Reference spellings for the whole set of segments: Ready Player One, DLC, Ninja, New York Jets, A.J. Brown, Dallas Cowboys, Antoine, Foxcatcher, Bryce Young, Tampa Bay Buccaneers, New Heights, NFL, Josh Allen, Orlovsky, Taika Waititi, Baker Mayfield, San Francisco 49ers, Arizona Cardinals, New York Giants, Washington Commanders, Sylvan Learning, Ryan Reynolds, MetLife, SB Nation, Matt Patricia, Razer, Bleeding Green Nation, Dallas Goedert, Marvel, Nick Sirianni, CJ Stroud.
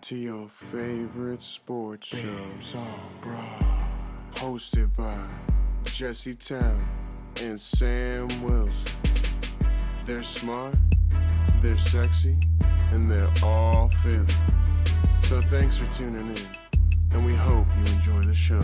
to your favorite sports show. Babes on Broad. Hosted by Jesse Taylor and Sam Wilson. They're smart, they're sexy, and they're all Philly. So thanks for tuning in, and we hope you enjoy the show.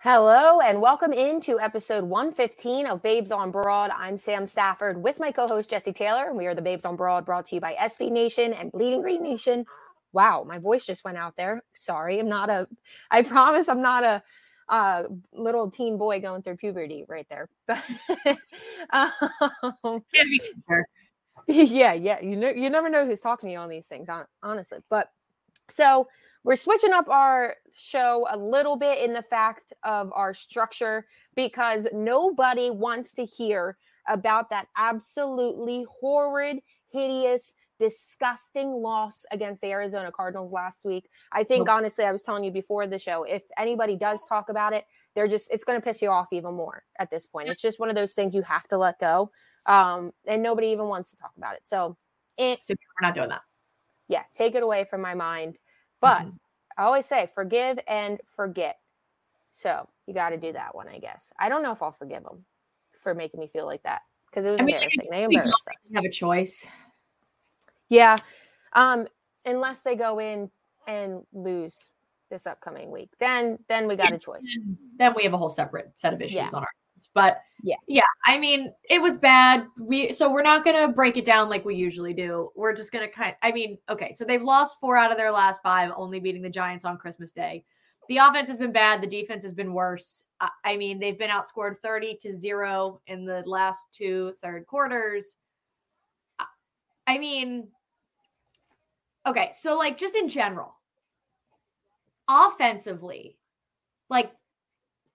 Hello and welcome into episode 115 of Babes on Broad. I'm Sam Stafford with my co-host Jesse Taylor. We are the Babes on Broad, brought to you by SB Nation and Bleeding Green Nation. Wow, my voice just went out there. Sorry, I promise I'm not a little teen boy going through puberty right there. Can't be too fair. Yeah. You never know who's talking to you on these things, honestly. But so we're switching up our show a little bit in the fact of our structure, because nobody wants to hear about that absolutely horrid, hideous, disgusting loss against the Arizona Cardinals last week. I think, honestly, I was telling you before the show, if anybody does talk about it, it's going to piss you off even more at this point. It's just one of those things you have to let go, and nobody even wants to talk about it. So we're not doing that. Yeah, take it away from my mind. But I always say forgive and forget. So you got to do that one, I guess. I don't know if I'll forgive them for making me feel like that, because it was embarrassing. They embarrassed us. Have a choice. Yeah. Unless they go in and lose this upcoming week. Then we got a choice. Then we have a whole separate set of issues on our hands. But yeah, I mean, it was bad. So we're not going to break it down like we usually do. We're just going to okay. So they've lost 4 out of their last 5, only beating the Giants on Christmas Day. The offense has been bad. The defense has been worse. I mean, they've been outscored 30-0 in the last 2 third quarters. I mean, okay. So like just in general, offensively, like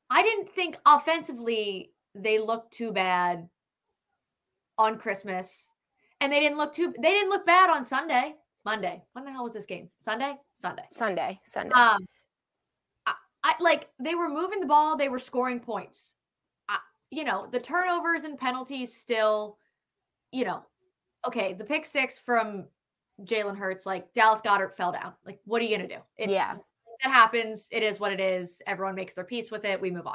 I didn't think offensively they looked too bad on Christmas, and they didn't look bad on Sunday, Monday. When the hell was this game? Sunday. I like, they were moving the ball. They were scoring points. The turnovers and penalties still, okay. The pick 6 from Jalen Hurts, like Dallas Goedert fell down. Like, what are you going to do? That happens. It is what it is. Everyone makes their peace with it. We move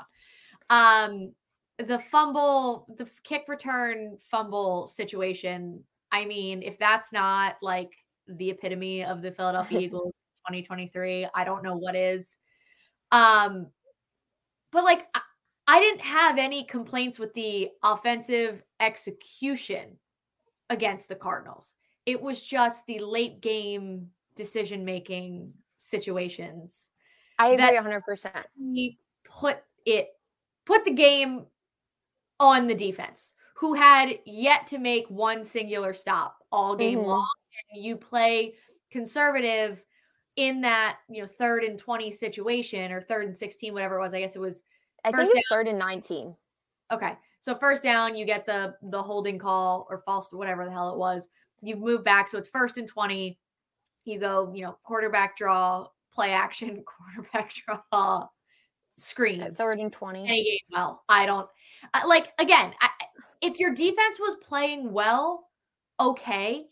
on. The fumble, the kick return fumble situation. I mean, if that's not like the epitome of the Philadelphia Eagles 2023, I don't know what is. But like, I didn't have any complaints with the offensive execution against the Cardinals. It was just the late game decision-making situations. I agree 100%. He put the game on the defense, who had yet to make one singular stop all game long. And you play conservative in that, 3rd and 20 situation, or 3rd and 16, whatever it was. I guess it was. I think it was 3rd and 19. Okay, so first down, you get the holding call or false, whatever the hell it was. You move back, so it's 1st and 20. You go, quarterback draw, play action, quarterback draw, screen. 3rd and 20. And he gave, I don't – like, again, if your defense was playing well, okay.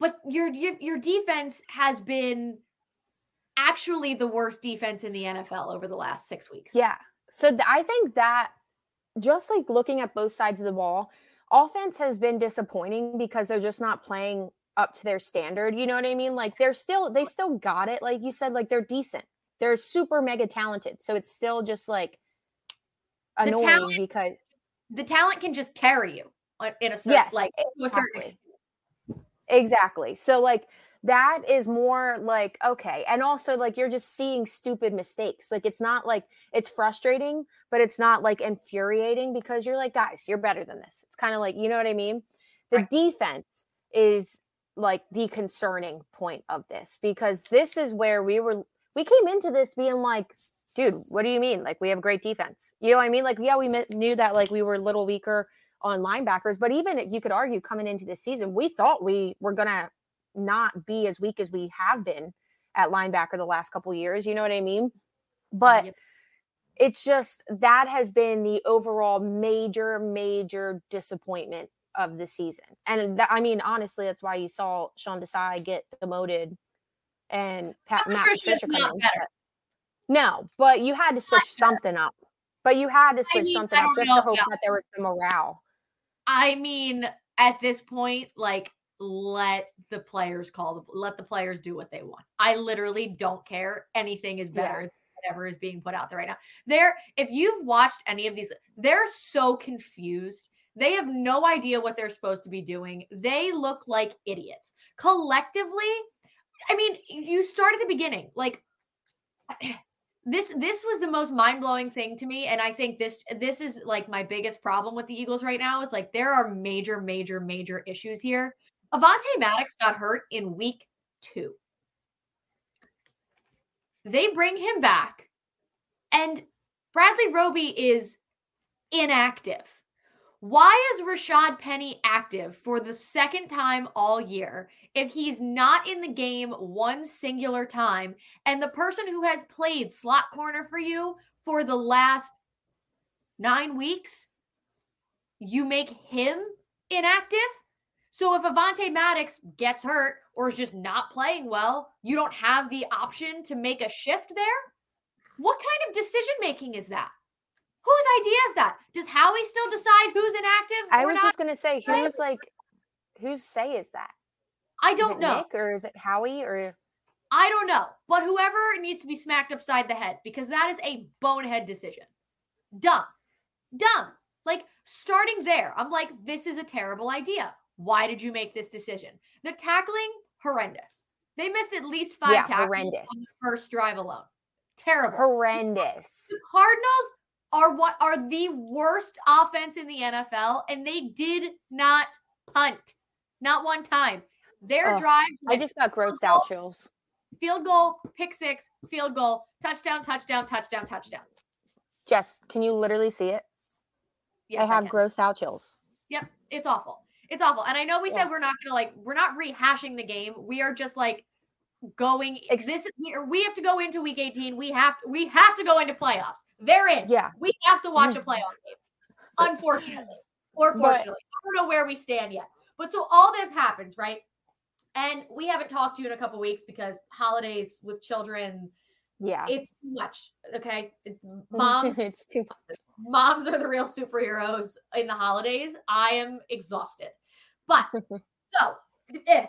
But your defense has been actually the worst defense in the NFL over the last 6 weeks. Yeah. So I think that just like looking at both sides of the ball, offense has been disappointing because they're just not playing up to their standard. You know what I mean? Like they still got it. Like you said, like they're decent. They're super mega talented. So it's still just like annoying because the talent can just carry you in a certain, certain extent. Exactly. So like that is more like, okay. And also like, you're just seeing stupid mistakes. Like, it's not like it's frustrating, but it's not like infuriating because you're like, guys, you're better than this. It's kind of like, you know what I mean? The right. defense is like the concerning point of this, because this is where we came into this being like, dude, what do you mean? Like, we have great defense. You know what I mean? Like, yeah, we knew that like we were a little weaker on linebackers, but even you could argue coming into this season, we thought we were going to not be as weak as we have been at linebacker the last couple of years. You know what I mean? But yep. It's just, that has been the overall major, major disappointment of the season. And I mean, honestly, that's why you saw Sean Desai get demoted and Matt Patricia come in. No, but you had to switch something up. But you had to switch something up just to hope that there was the morale. I mean, at this point, like, let the players do what they want. I literally don't care. Anything is better than whatever is being put out there right now. If you've watched any of these, they're so confused. They have no idea what they're supposed to be doing. They look like idiots. Collectively, I mean, you start at the beginning. Like, this was the most mind-blowing thing to me. And I think this is like my biggest problem with the Eagles right now is like, there are major, major, major issues here. Avonte Maddox got hurt in week 2. They bring him back and Bradley Roby is inactive. Why is Rashad Penny active for the second time all year if he's not in the game one singular time? And the person who has played slot corner for you for the last 9 weeks, you make him inactive? So if Avonte Maddox gets hurt or is just not playing well, you don't have the option to make a shift there? What kind of decision-making is that? Whose idea is that? Does Howie still decide who's inactive? I was just going to say, who's like, whose say is that? I don't know. Nick or is it Howie or? I don't know. But whoever needs to be smacked upside the head, because that is a bonehead decision. Dumb. Like, starting there, I'm like, this is a terrible idea. Why did you make this decision? The tackling, horrendous. They missed at least 5 tackles on the first drive alone. Terrible. Horrendous. The Cardinals are the worst offense in the NFL, and they did not punt. Not one time. Their drives. I just got grossed out chills. Field goal, pick six, field goal, touchdown. Jess, can you literally see it? Yes, I have grossed out chills. Yep, it's awful. It's awful. And I know we said we're not going to we're not rehashing the game. We are just like going, we have to go into week 18. We have to go into playoffs. They're in. Yeah. We have to watch a playoff game. Unfortunately or fortunately. I don't know where we stand yet. But so all this happens, right? And we haven't talked to you in a couple of weeks because holidays with children. Yeah. It's too much. Okay. Moms. It's too much. Moms are the real superheroes in the holidays. I am exhausted. But so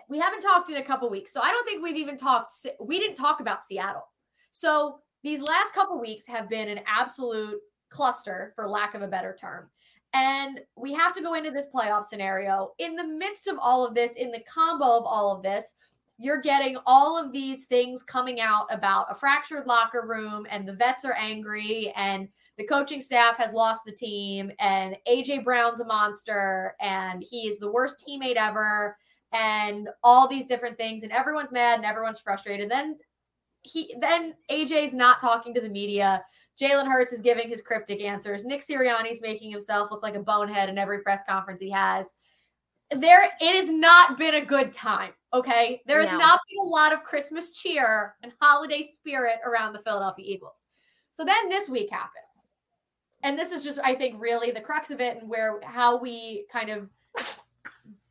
we haven't talked in a couple weeks. So I don't think we've even talked. We didn't talk about Seattle. So these last couple weeks have been an absolute cluster, for lack of a better term. And we have to go into this playoff scenario. In the midst of all of this, in the combo of all of this, you're getting all of these things coming out about a fractured locker room, and the vets are angry, and the coaching staff has lost the team, and A.J. Brown's a monster, and he is the worst teammate ever, and all these different things, and everyone's mad and everyone's frustrated. Then A.J.'s not talking to the media. Jalen Hurts is giving his cryptic answers. Nick Sirianni's making himself look like a bonehead in every press conference he has. It has not been a good time, okay? There has not been a lot of Christmas cheer and holiday spirit around the Philadelphia Eagles. So then this week happens. And this is just, I think, really the crux of it and where how we kind of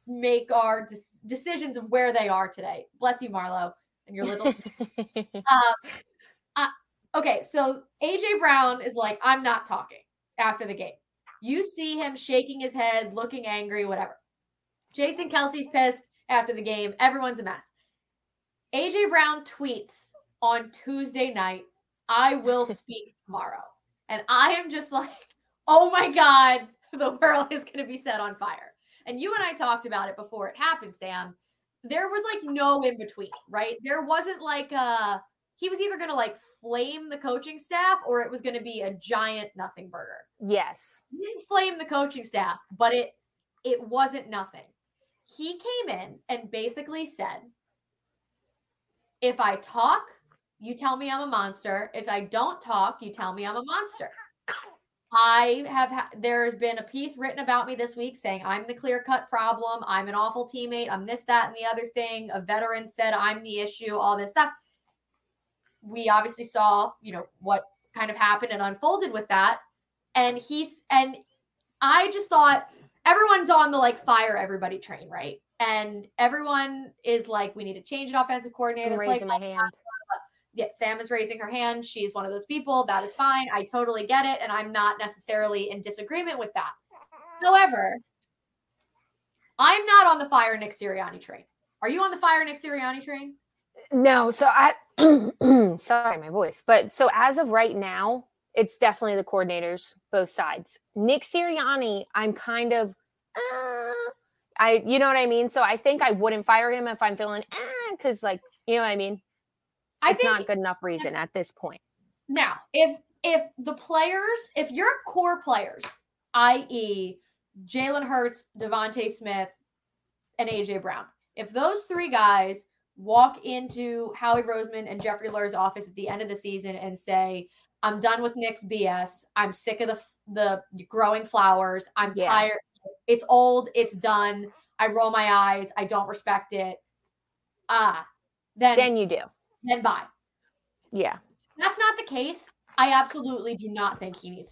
make our decisions of where they are today. Bless you, Marlo, and your little. Okay, so A.J. Brown is like, I'm not talking after the game. You see him shaking his head, looking angry, whatever. Jason Kelce's pissed after the game. Everyone's a mess. A.J. Brown tweets on Tuesday night, I will speak tomorrow. And I am just like, oh my God, the world is going to be set on fire. And you and I talked about it before it happened, Sam. There was like no in between, right? There wasn't like a, he was either going to like flame the coaching staff or it was going to be a giant nothing burger. Yes. He didn't flame the coaching staff, but it wasn't nothing. He came in and basically said, if I talk, you tell me I'm a monster. If I don't talk, you tell me I'm a monster. There's been a piece written about me this week saying I'm the clear-cut problem. I'm an awful teammate. I'm this, that, and the other thing. A veteran said I'm the issue, all this stuff. We obviously saw, what kind of happened and unfolded with that. And I just thought everyone's on the fire everybody train, right? And everyone is like, we need to change an offensive coordinator. I'm raising my hand. Yeah, Sam is raising her hand. She's one of those people. That is fine. I totally get it. And I'm not necessarily in disagreement with that. However, I'm not on the fire Nick Sirianni train. Are you on the fire Nick Sirianni train? No. So sorry, my voice. But so as of right now, it's definitely the coordinators, both sides. Nick Sirianni, I'm kind of, you know what I mean? So I think I wouldn't fire him if I'm feeling, because you know what I mean? It's not good enough reason at this point. Now, if the players, if your core players, i.e. Jalen Hurts, Devontae Smith, and A.J. Brown, if those three guys walk into Howie Roseman and Jeffrey Lurie's office at the end of the season and say, I'm done with Nick's BS. I'm sick of the growing flowers. I'm tired. It's old. It's done. I roll my eyes. I don't respect it. Then you do. Then bye. Yeah. That's not the case. I absolutely do not think he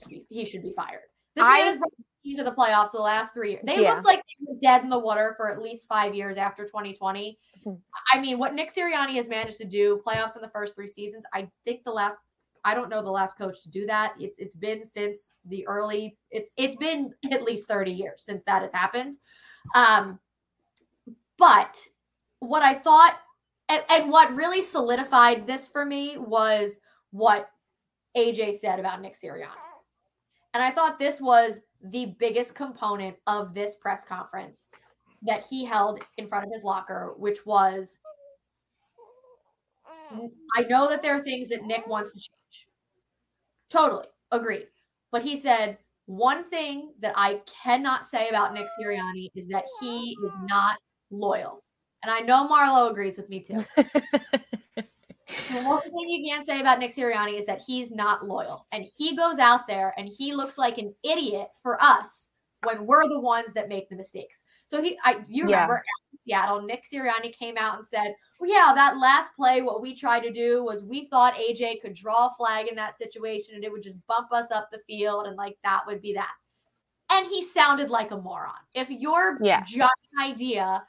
should be fired. This man has brought the team to the playoffs the last 3 years. They looked like they were dead in the water for at least 5 years after 2020. Mm-hmm. I mean, what Nick Sirianni has managed to do, playoffs in the first three seasons, I don't know the last coach to do that. It's been since the early, it's been at least 30 years since that has happened. But what I thought, and what really solidified this for me was what AJ said about Nick Sirianni. And I thought this was the biggest component of this press conference that he held in front of his locker, which was, I know that there are things that Nick wants to change. Totally. Agreed. But he said, one thing that I cannot say about Nick Sirianni is that he is not loyal. And I know Marlo agrees with me too. The one thing you can't say about Nick Sirianni is that he's not loyal. And he goes out there and he looks like an idiot for us when we're the ones that make the mistakes. So you remember in Seattle, Nick Sirianni came out and said, that last play, what we tried to do was we thought AJ could draw a flag in that situation and it would just bump us up the field. And that would be that. And he sounded like a moron. If your giant idea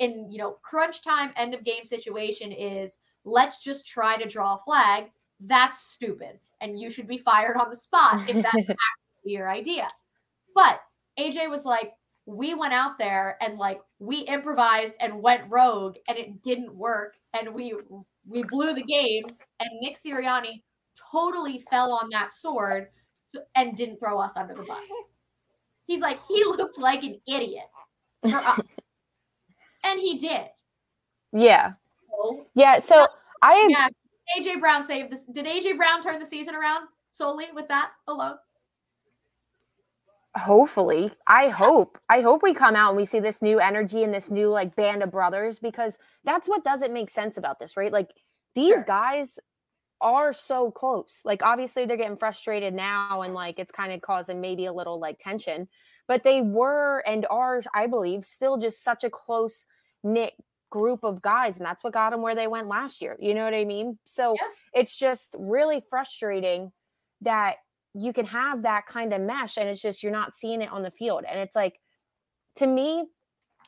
in crunch time, end of game situation is let's just try to draw a flag, that's stupid. And you should be fired on the spot if that's actually your idea. But AJ was like, we went out there and we improvised and went rogue and it didn't work. And we blew the game and Nick Sirianni totally fell on that sword and didn't throw us under the bus. He's like, he looked like an idiot for us. And he did. Yeah. So A.J. Brown saved this. Did A.J. Brown turn the season around solely with that alone? Hopefully. I hope we come out and we see this new energy and this new band of brothers, because that's what doesn't make sense about this, right? These guys are so close. Obviously they're getting frustrated now and it's kind of causing maybe a little tension, but they were and are, I believe, still just such a close knit group of guys. And that's what got them where they went last year. You know what I mean? So it's just really frustrating that you can have that kind of mesh, and it's just you're not seeing it on the field. And it's like, to me,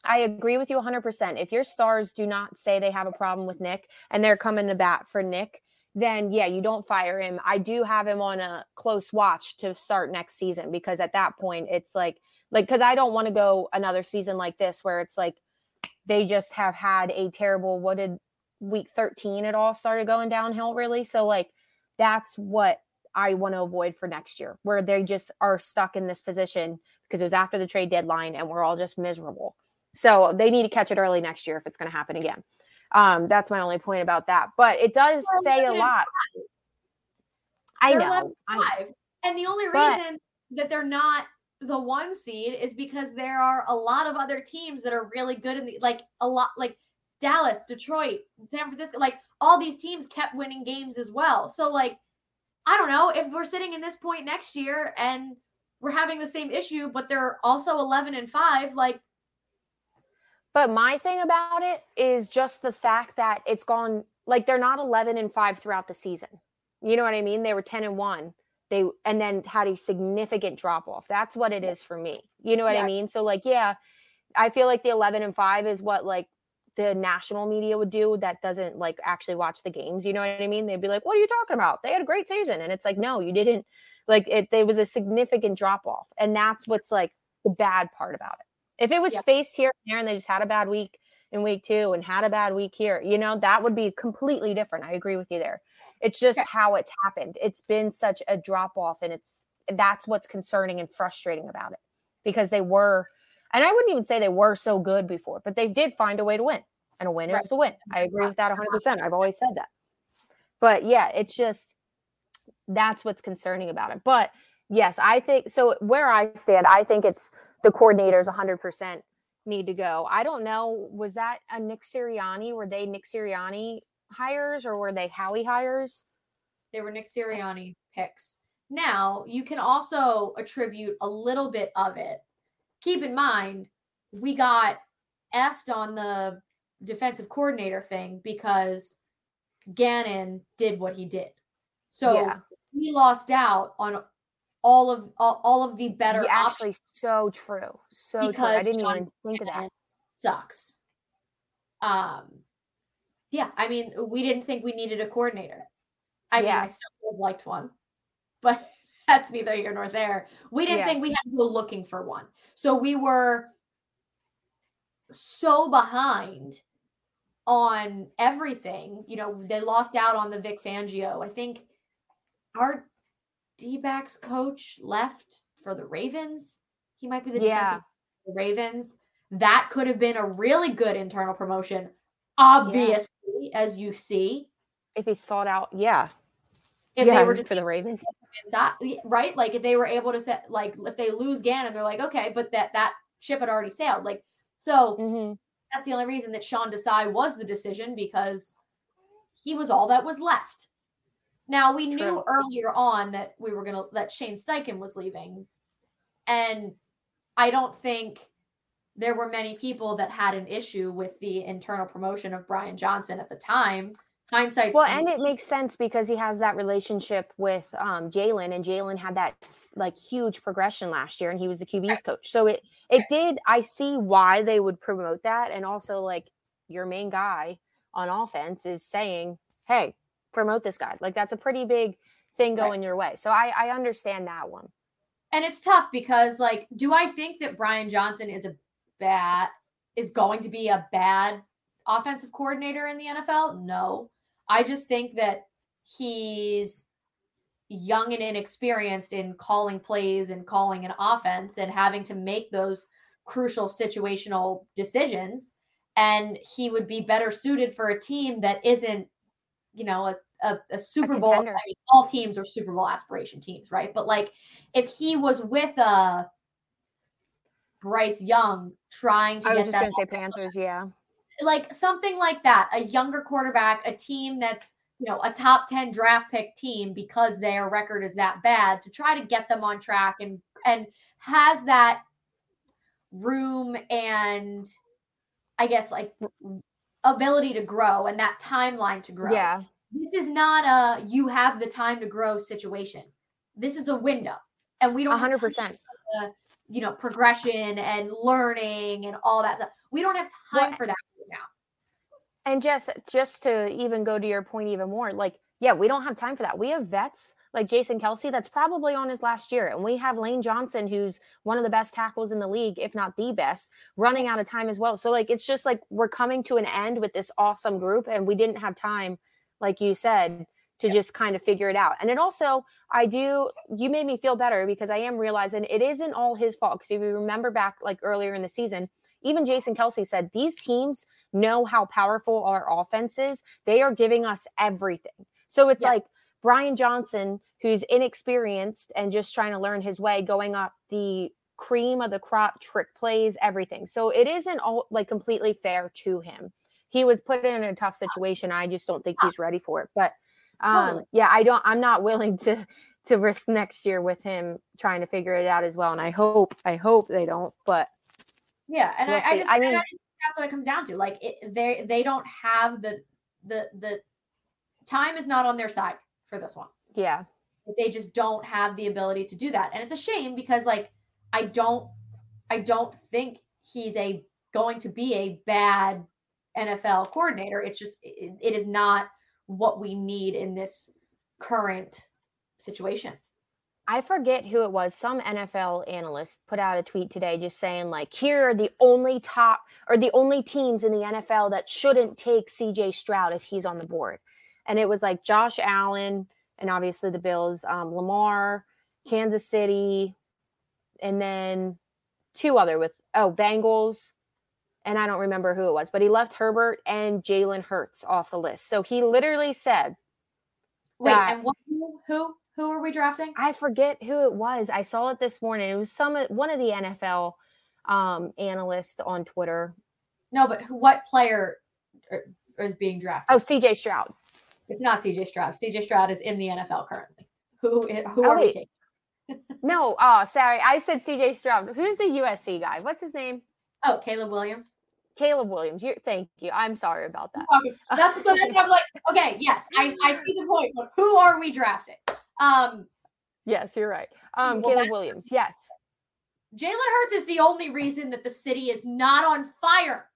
I agree with you 100%. If your stars do not say they have a problem with Nick and they're coming to bat for Nick, then yeah, you don't fire him. I do have him on a close watch to start next season, because at that point it's like, cause I don't want to go another season like this where it's like, they just have had a terrible, what did week 13, it all started going downhill really. So like, that's what I want to avoid for next year, where they just are stuck in this position because it was after the trade deadline and we're all just miserable. So they need to catch it early next year if it's going to happen again. That's my only point about that. But it does say a lot. I know. And the only reason that they're not the one seed is because there are a lot of other teams that are really good in the, like a lot, like Dallas, Detroit, San Francisco, like all these teams kept winning games as well. So like, I don't know if we're sitting in this point next year and we're having the same issue, but they're also 11-5, like. But my thing about it is just the fact that it's gone, like they're not 11-5 throughout the season. You know what I mean? They were 10-1. They, and then had a significant drop off. That's what it is for me. You know what I mean? So like, yeah, I feel like the 11-5 is what like the national media would do that doesn't like actually watch the games. You know what I mean? They'd be like, what are you talking about? They had a great season. And it's like, no, you didn't. Like it, there was a significant drop off. And that's what's like the bad part about it. If it was spaced here and there and they just had a bad week in week two and had a bad week here, you know, that would be completely different. I agree with you there. It's just how it's happened. It's been such a drop off, and that's what's concerning and frustrating about it, because they were, and I wouldn't even say they were so good before, but they did find a way to win, and a win is a win. I agree with that 100%. I've always said that, but yeah, it's just, that's what's concerning about it. But yes, I think, so where I stand, I think it's, the coordinators 100% need to go. I don't know. Was that a Nick Sirianni? Were they Nick Sirianni hires, or were they Howie hires? They were Nick Sirianni picks. Now, you can also attribute a little bit of it. Keep in mind, we got effed on the defensive coordinator thing because Gannon did what he did. So we lost out on all of the better options. Actually, so true. So true. I didn't even think of that. Sucks. Yeah, I mean, we didn't think we needed a coordinator. I mean, I still would have liked one, but that's neither here nor there. We didn't think we had to go looking for one. So we were so behind on everything. You know, they lost out on the Vic Fangio. I think our D-backs coach left for the Ravens. He might be the defensive for the Ravens. That could have been a really good internal promotion, obviously, as you see. If he sought out, if they were just for the Ravens. Right? Like, if they were able to set, like, if they lose Gannon, they're like, okay, but that ship had already sailed. Like, so that's the only reason that Sean Desai was the decision, because he was all that was left. Now, we knew earlier on that we were going to, that Shane Steichen was leaving. And I don't think there were many people that had an issue with the internal promotion of Brian Johnson at the time. Hindsight's well, and it makes sense because he has that relationship with Jalen, and Jalen had that like huge progression last year, and he was the QB's coach. So it did, I see why they would promote that. And also, like, your main guy on offense is saying, hey, promote this guy. Like, that's a pretty big thing going your way. So I understand that one. And it's tough because, like, do I think that Brian Johnson is going to be a bad offensive coordinator in the NFL? No. I just think that he's young and inexperienced in calling plays and calling an offense and having to make those crucial situational decisions. And he would be better suited for a team that isn't, you know, a Super Bowl. I mean, all teams are Super Bowl aspiration teams, right? But like, if he was with a Bryce Young trying to, I was just going to say Panthers, like something like that, a younger quarterback, a team that's, you know, a top 10 draft pick team because their record is that bad, to try to get them on track and has that room and I guess like ability to grow and that timeline to grow. Yeah. This is not a you have the time to grow situation. this is a window, and we don't 100%, you know, progression and learning and all that stuff. We don't have time for that right now. And just to even go to your point even more, like, yeah, we don't have time for that. We have vets like Jason Kelce that's probably on his last year. And we have Lane Johnson, who's one of the best tackles in the league, if not the best, running out of time as well. So, like, it's just like we're coming to an end with this awesome group, and we didn't have time, like you said, to just kind of figure it out. And it also, you made me feel better because I am realizing it isn't all his fault. Because if you remember back, like, earlier in the season, even Jason Kelce said, these teams know how powerful our offense is. They are giving us everything. So it's like Brian Johnson, who's inexperienced and just trying to learn his way, going up the cream of the crop, trick plays, everything. So it isn't all like completely fair to him. He was put in a tough situation. I just don't think he's ready for it. But I'm not willing to risk next year with him trying to figure it out as well. And I hope they don't, but yeah. And we'll I just think that's what it comes down to. Like, they don't have the time is not on their side for this one. Yeah. They just don't have the ability to do that. And it's a shame because, like, I don't think he's going to be a bad NFL coordinator. It's just, it is not what we need in this current situation. I forget who it was. Some NFL analyst put out a tweet today just saying, like, here are the only teams in the NFL that shouldn't take CJ Stroud if he's on the board. And it was like Josh Allen and obviously the Bills, Lamar, Kansas City, and then two other Bengals. And I don't remember who it was, but he left Herbert and Jalen Hurts off the list. So he literally said, who are we drafting? I forget who it was. I saw it this morning. It was one of the NFL analysts on Twitter. No, but what player is being drafted? Oh, CJ Stroud. It's not CJ Stroud. CJ Stroud is in the NFL currently. Who are we taking? No, sorry. I said CJ Stroud. Who's the USC guy? What's his name? Oh, Caleb Williams. Caleb Williams. Thank you. I'm sorry about that. Okay. I'm like, okay, yes, I see the point, but who are we drafting? Yes, you're right. Caleb Williams, yes. Jalen Hurts is the only reason that the city is not on fire.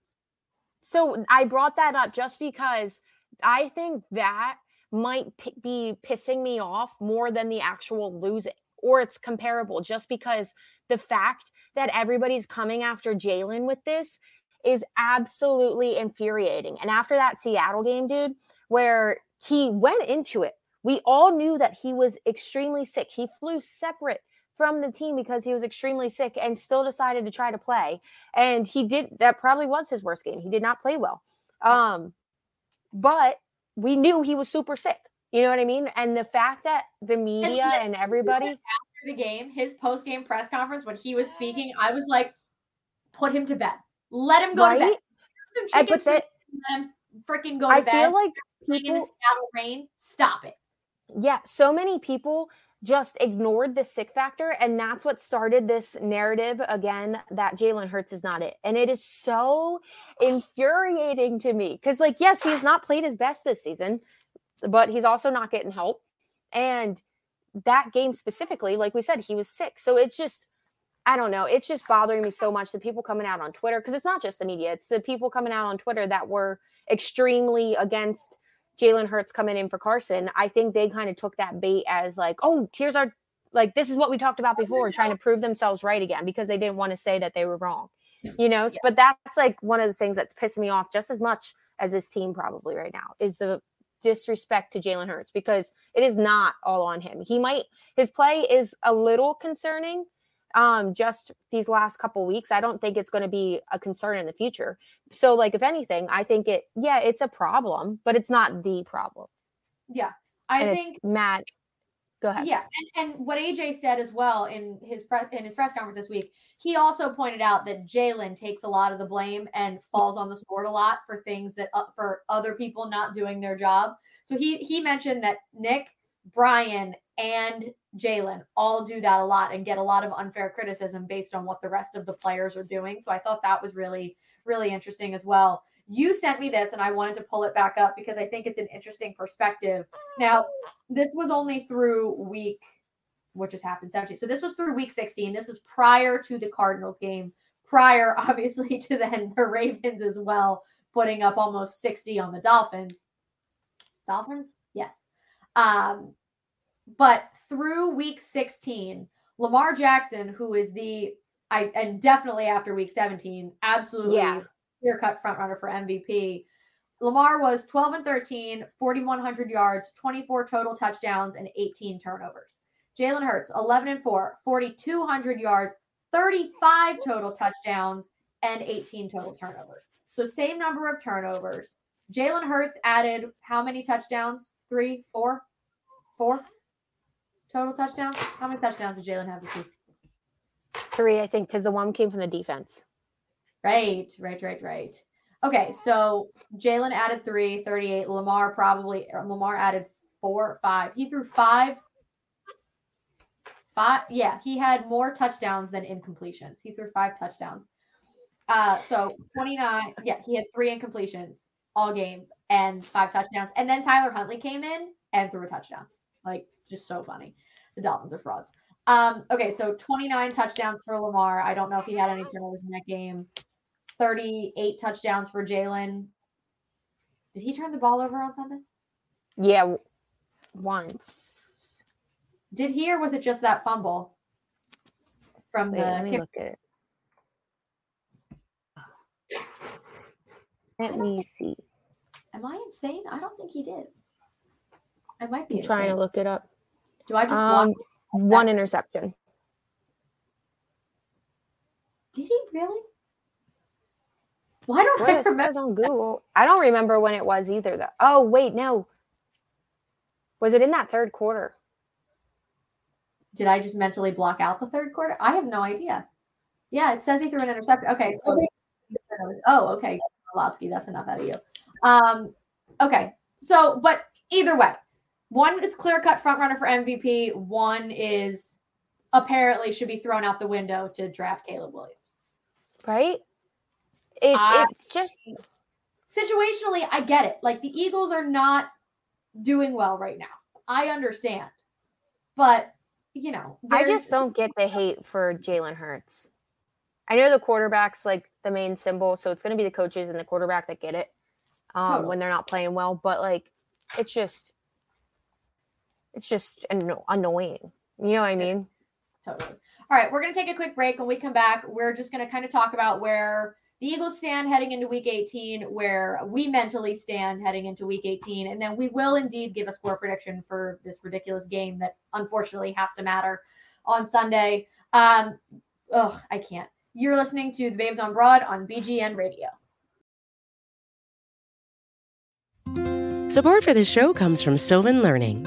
So I brought that up just because I think that might be pissing me off more than the actual losing, or it's comparable, just because the fact that everybody's coming after Jalen with this is absolutely infuriating. And after that Seattle game, dude, where he went into it, we all knew that he was extremely sick. He flew separate from the team because he was extremely sick and still decided to try to play. And he did. That probably was his worst game. He did not play well. But we knew he was super sick. You know what I mean? And the fact that the media and everybody after the game, his post-game press conference, when he was speaking, I was like, put him to bed. Let him go to bed. Some chicken soup and let him freaking go to bed. I feel like playing in the Seattle rain. Stop it. Yeah. So many people just ignored the sick factor. And that's what started this narrative again, that Jalen Hurts is not it. And it is so infuriating to me. Cause, like, yes, he's not played his best this season, but he's also not getting help. And that game specifically, like we said, he was sick. So it's just, I don't know. It's just bothering me so much. The people coming out on Twitter, cause it's not just the media, it's the people coming out on Twitter that were extremely against Jalen Hurts coming in for Carson. I think they kind of took that bait as like, oh, here's our, like, this is what we talked about before, trying to prove themselves right again, because they didn't want to say that they were wrong, you know? Yeah. But that's like one of the things that's pissing me off just as much as this team probably right now is the disrespect to Jalen Hurts, because it is not all on him. His play is a little concerning just these last couple weeks. I don't think it's going to be a concern in the future. So, like, if anything, I think it's a problem, but it's not the problem. Yeah. Matt, go ahead. Yeah. And what AJ said as well in his press conference this week, he also pointed out that Jalen takes a lot of the blame and falls on the sword a lot for things that for other people not doing their job. So he mentioned that Nick, Brian, and Jalen all do that a lot and get a lot of unfair criticism based on what the rest of the players are doing. So I thought that was really, really interesting as well. You sent me this and I wanted to pull it back up because I think it's an interesting perspective. Now, this was only through week what just happened, 17. So this was through week 16. This was prior to the Cardinals game, prior, obviously, to then the Ravens as well, putting up almost 60 on the Dolphins. Dolphins? Yes. But through week 16, Lamar Jackson, who is and definitely after week 17, absolutely clear-cut front runner for MVP. Lamar was 12-13, 4,100 yards, 24 total touchdowns, and 18 turnovers. Jalen Hurts, 11-4, 4,200 yards, 35 total touchdowns, and 18 total turnovers. So same number of turnovers. Jalen Hurts added how many touchdowns? Four total touchdowns? How many touchdowns did Jalen have this week? 3, I think, because the one came from the defense. Right. Okay, so Jalen added 3, 38. Lamar added 4 or 5. He threw 5. He had more touchdowns than incompletions. He threw 5 touchdowns. So 29. Yeah, he had 3 incompletions all game and 5 touchdowns. And then Tyler Huntley came in and threw a touchdown. Like, just so funny. The Dolphins are frauds. Okay, so 29 touchdowns for Lamar. I don't know if he had any turnovers in that game. 38 touchdowns for Jalen. Did he turn the ball over on Sunday? Yeah, once. Did he, or was it just that fumble from look at it. Let me see. Am I insane? I don't think he did. I might be trying to look it up. Do I just block? One interception. Did he really? Why don't I remember? On Google. I don't remember when it was either, though. Oh, wait, no. Was it in that third quarter? Did I just mentally block out the third quarter? I have no idea. Yeah, it says he threw an interception. Okay, so. Oh, okay. Orlovsky, that's enough out of you. Okay, so, but either way, one is clear-cut front-runner for MVP. One is apparently should be thrown out the window to draft Caleb Williams. Right? It's just situationally, I get it. Like, the Eagles are not doing well right now. I understand. But, you know. I just don't get the hate for Jalen Hurts. I know the quarterback's, like, the main symbol, so it's going to be the coaches and the quarterback that get it when they're not playing well. But, like, it's just annoying. You know what I mean? Totally. All right, we're going to take a quick break. When we come back, we're just going to kind of talk about where – the Eagles stand heading into week 18, where we mentally stand heading into week 18. And then we will indeed give a score prediction for this ridiculous game that unfortunately has to matter on Sunday. I can't. You're listening to the Babes on Broad on BGN Radio. Support for this show comes from Sylvan Learning.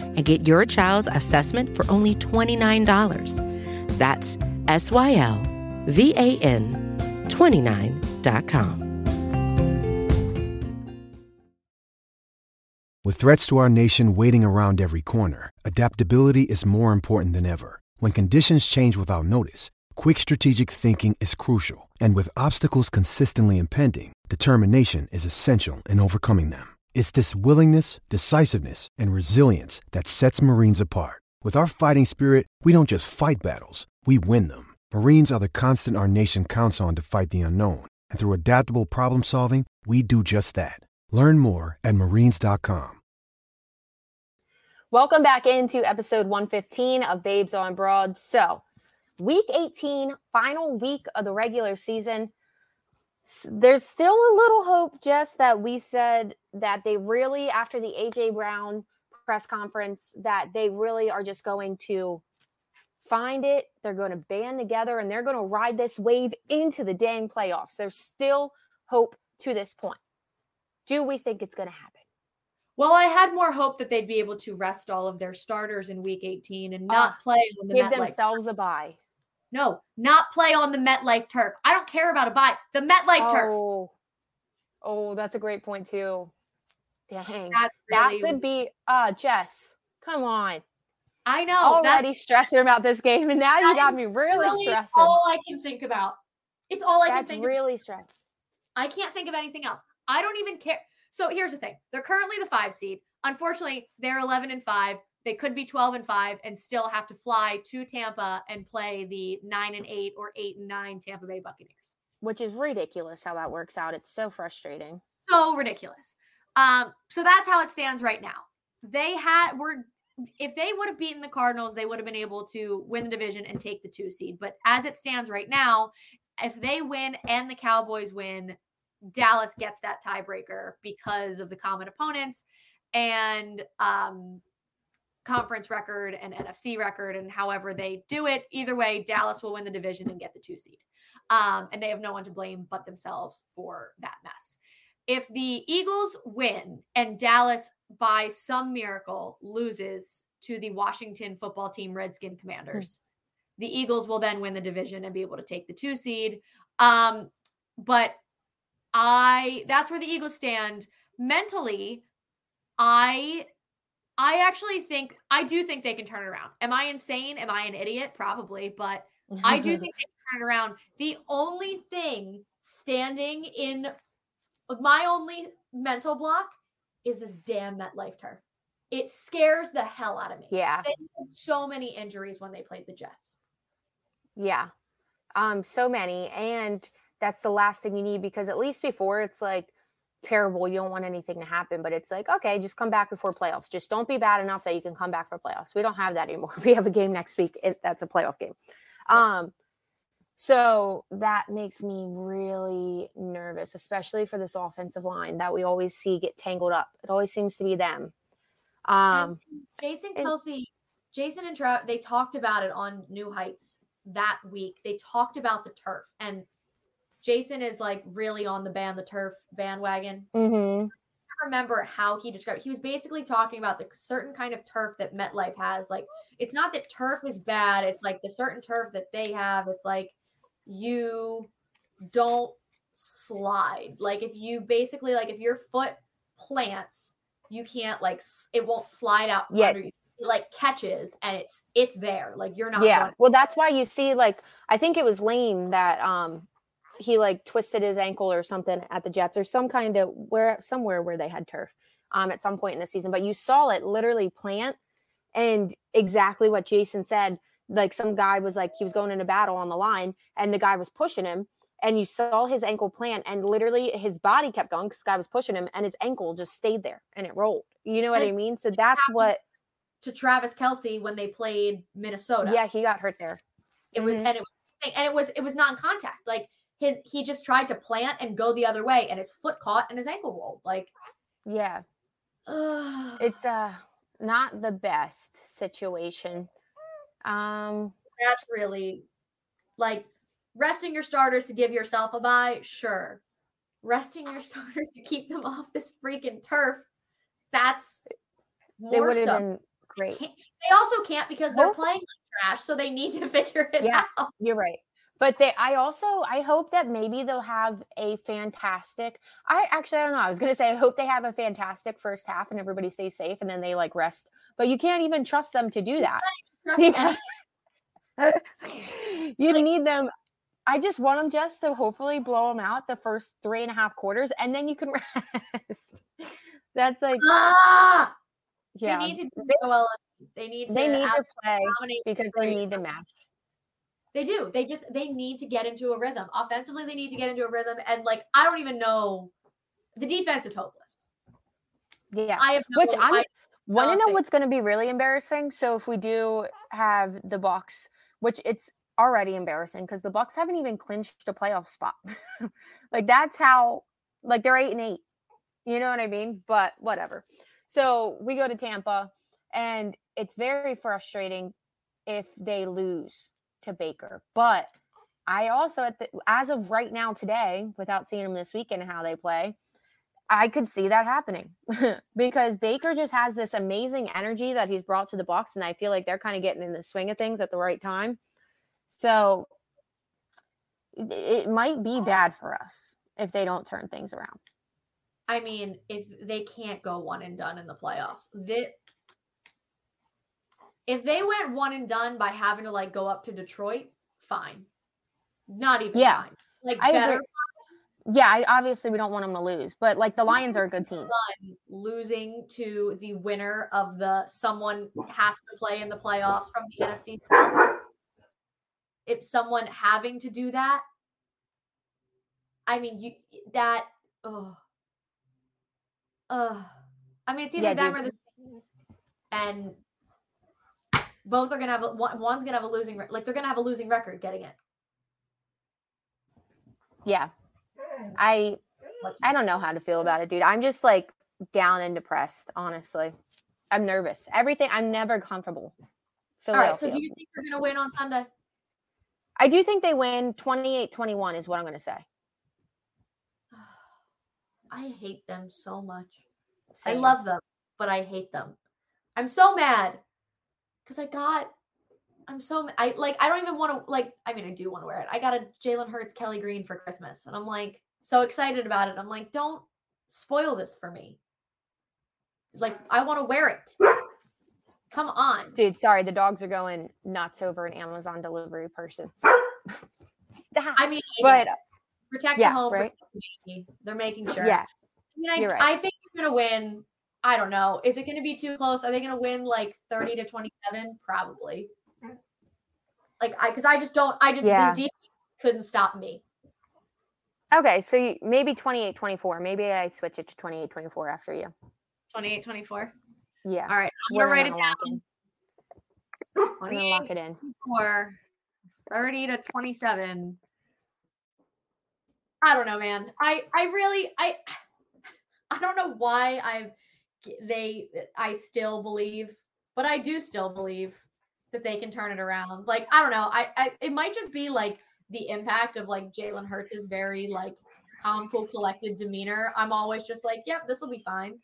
and get your child's assessment for only $29. That's SYLVAN29.com. With threats to our nation waiting around every corner, adaptability is more important than ever. When conditions change without notice, quick strategic thinking is crucial. And with obstacles consistently impending, determination is essential in overcoming them. It's this willingness, decisiveness, and resilience that sets Marines apart. With our fighting spirit, we don't just fight battles, we win them. Marines are the constant our nation counts on to fight the unknown. And through adaptable problem solving, we do just that. Learn more at marines.com. Welcome back into episode 115 of Babes on Broad. So Week 18, final week of the regular season. There's still a little hope, Jess, that we said that they really, after the A.J. Brown press conference, that they really are just going to find it. They're going to band together, and they're going to ride this wave into the dang playoffs. There's still hope to this point. Do we think it's going to happen? Well, I had more hope that they'd be able to rest all of their starters in Week 18 and not play on the MetLife. Give themselves a bye. No, not play on the MetLife turf. I don't care about a bye. The MetLife turf. Oh, that's a great point, too. Dang. That could be, Jess, come on. I know. Already stressing about this game, and now you got me really stressing. It's all I can think about. That's really stressing. I can't think of anything else. I don't even care. So here's the thing. They're currently the 5 seed. Unfortunately, they're 11-5. They could be 12-5 and still have to fly to Tampa and play the 9-8 or 8-9 Tampa Bay Buccaneers. Which is ridiculous how that works out. It's so frustrating. So ridiculous. So that's how it stands right now. If they would have beaten the Cardinals, they would have been able to win the division and take the 2 seed. But as it stands right now, if they win and the Cowboys win, Dallas gets that tiebreaker because of the common opponents and conference record and NFC record and however they do it. Either way, Dallas will win the division and get the 2 seed. And they have no one to blame but themselves for that mess. If the Eagles win and Dallas by some miracle loses to the Washington football team Redskin Commanders, the Eagles will then win the division and be able to take the 2 seed. That's where the Eagles stand mentally. I actually think, I do think they can turn it around. Am I insane? Am I an idiot? Probably, but I do think they can turn it around. The only thing standing in my only mental block is this damn MetLife turf. It scares the hell out of me. Yeah. They had so many injuries when they played the Jets. Yeah. So many. And that's the last thing you need, because at least before it's like terrible. You don't want anything to happen, but it's like, okay, just come back before playoffs. Just don't be bad enough that you can come back for playoffs. We don't have that anymore. We have a game next week. That's a playoff game. Yes. So that makes me really nervous, especially for this offensive line that we always see get tangled up. It always seems to be them. Jason Kelce, Jason and Trout, they talked about it on New Heights that week. They talked about the turf, and Jason is like really on the turf bandwagon. Mm-hmm. I remember how he described it. He was basically talking about the certain kind of turf that MetLife has. Like, it's not that turf is bad. It's like the certain turf that they have. It's like you don't slide. Like if you basically, like if your foot plants, you can't like, it won't slide out. Yes. Under you. It like catches and it's there. Like you're not. Yeah. Well, that's why you see, like, I think it was Lane that, he like twisted his ankle or something at the Jets or some kind of somewhere where they had turf at some point in the season, but you saw it literally plant. And exactly what Jason said, like some guy was like, he was going into battle on the line and the guy was pushing him and you saw his ankle plant and literally his body kept going because the guy was pushing him and his ankle just stayed there and it rolled. You know what I mean? So that's what to Travis Kelce when they played Minnesota. Yeah. He got hurt there. It was, mm-hmm. and it was non-contact. Like, he just tried to plant and go the other way and his foot caught and his ankle rolled. Like, yeah, it's not the best situation. That's really like resting your starters to give yourself a bye. Sure. Resting your starters to keep them off this freaking turf. That's more so been great. They also can't because they're playing like trash. So they need to figure it out. You're right. But I hope that maybe they'll have a fantastic, I don't know. I was going to say, I hope they have a fantastic first half and everybody stays safe and then they like rest, but you can't even trust them to do that. You need them. I just want them just to hopefully blow them out the first 3.5 quarters and then you can rest. That's like, yeah, they need to do well. They need to play because they need to match. They do. They need to get into a rhythm. Offensively, they need to get into a rhythm. And like, I don't even know. The defense is hopeless. Yeah. I want to know what's going to be really embarrassing. So if we do have the Bucs, which it's already embarrassing because the Bucs haven't even clinched a playoff spot. Like, that's how, like, they're 8-8. You know what I mean? But whatever. So we go to Tampa, and it's very frustrating if they lose to Baker. But I also, as of right now today, without seeing them this weekend how they play, I could see that happening because Baker just has this amazing energy that he's brought to the Bucs, and I feel like they're kind of getting in the swing of things at the right time. So it might be bad for us if they don't turn things around. I mean, if they can't go one and done in the playoffs, if they went one and done by having to like go up to Detroit, fine. Not even fine. Like, I better. Agree. Yeah, obviously we don't want them to lose, but like the Lions are a good team. Losing to the winner of the someone has to play in the playoffs from the NFC South. If someone having to do that, I mean, I mean, it's either them or the Saints, and both are gonna have one's gonna have a losing they're gonna have a losing record getting it. Yeah. I don't know how to feel about it, dude. I'm just like down and depressed, honestly. I'm nervous. I'm never comfortable. All right, so do you think they're going to win on Sunday? I do think they win. 28-21 is what I'm going to say. I hate them so much. Same. I love them, but I hate them. I'm so mad because I don't even want to, like, I mean, I do want to wear it. I got a Jalen Hurts, Kelly Green for Christmas. And I'm like, so excited about it. I'm like, don't spoil this for me. Like, I want to wear it. Come on. Dude, sorry. The dogs are going nuts over an Amazon delivery person. Stop. I mean, but, protect the home. Right? Protect the community. They're making sure. Yeah. I mean, you're right. I think they're going to win. I don't know. Is it going to be too close? Are they going to win like 30-27? Probably. Like, this defense couldn't stop me. Okay, so maybe 28-24. Maybe I switch it to 28-24 after you. 28-24? Yeah. All right, I'm going to write it down. I'm going to lock it in. 30-27. I don't know, man. I really don't know why I still believe, but I do still believe that they can turn it around. Like, I don't know. It might just be like the impact of like Jalen Hurts' very like calm, cool, collected demeanor. I'm always just like, yep, this will be fine.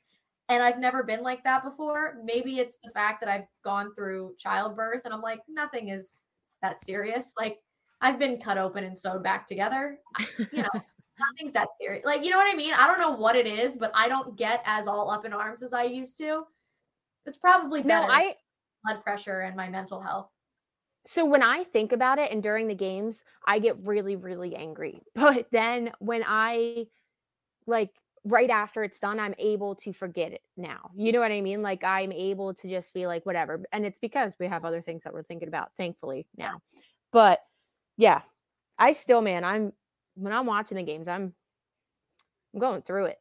And I've never been like that before. Maybe it's the fact that I've gone through childbirth and I'm like, nothing is that serious. Like, I've been cut open and sewed back together. You know, nothing's that serious. Like, you know what I mean? I don't know what it is, but I don't get as all up in arms as I used to. It's probably better. No, blood pressure and my mental health. So when I think about it and during the games, I get really, really angry. But then when I like right after it's done, I'm able to forget it now. You know what I mean? Like I'm able to just be like, whatever. And it's because we have other things that we're thinking about, thankfully now. But yeah, I still, man, when I'm watching the games, I'm going through it.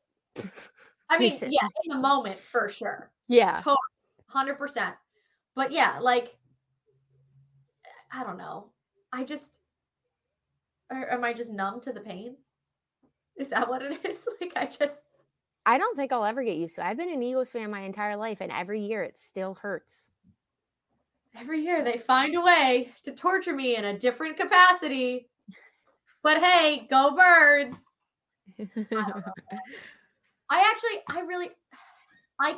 I mean, yeah, in the moment for sure. Yeah. Totally, 100%. But yeah, like, I don't know. Am I just numb to the pain? Is that what it is? Like, I don't think I'll ever get used to it. I've been an Eagles fan my entire life, and every year it still hurts. Every year they find a way to torture me in a different capacity. But hey, go Birds. I don't know.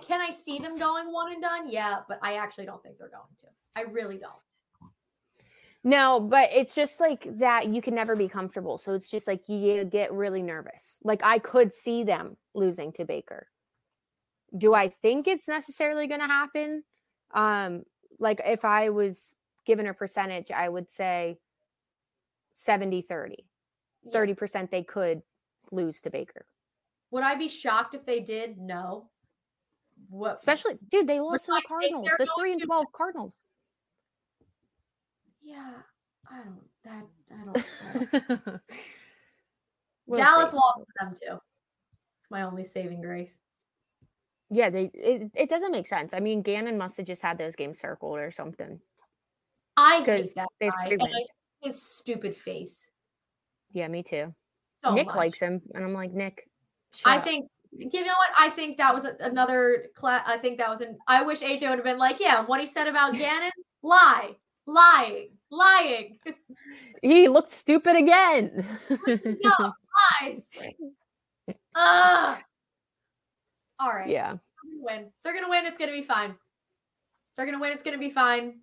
Can I see them going one and done? Yeah, but I actually don't think they're going to. I really don't. No, but it's just like that you can never be comfortable. So it's just like you get really nervous. Like I could see them losing to Baker. Do I think it's necessarily going to happen? Like if I was given a percentage, I would say 70-30. Yeah. 30% they could lose to Baker. Would I be shocked if they did? No. What? Especially, dude, they lost to the Cardinals, the 3-12 Cardinals. Yeah, I don't. We'll Dallas see. Lost to them too. It's my only saving grace. Yeah, it doesn't make sense. I mean, Gannon must have just had those games circled or something. I hate that guy. his stupid face. Yeah, me too. So Nick likes him, and I'm like, Nick, shut up. You know what? I think that was another class. I think that was an. I wish AJ would have been like, yeah, what he said about Gannon, lying. He looked stupid again. No, lies. All right. Yeah. They're going to win. It's going to be fine.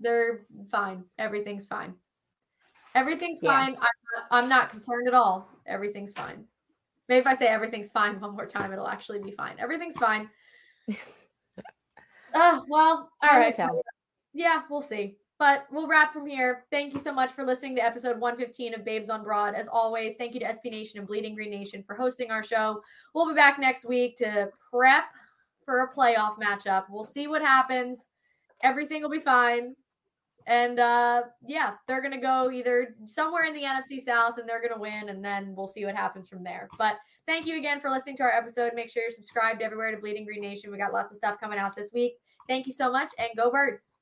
They're fine. Everything's fine. Everything's fine. I'm not concerned at all. Everything's fine. Maybe if I say everything's fine one more time, it'll actually be fine. Everything's fine. Well, all right. Yeah, we'll see. But we'll wrap from here. Thank you so much for listening to episode 115 of Babes on Broad. As always, thank you to SB Nation and Bleeding Green Nation for hosting our show. We'll be back next week to prep for a playoff matchup. We'll see what happens. Everything will be fine. And, they're going to go either somewhere in the NFC South and they're going to win, and then we'll see what happens from there. But thank you again for listening to our episode. Make sure you're subscribed everywhere to Bleeding Green Nation. We got lots of stuff coming out this week. Thank you so much, and go Birds.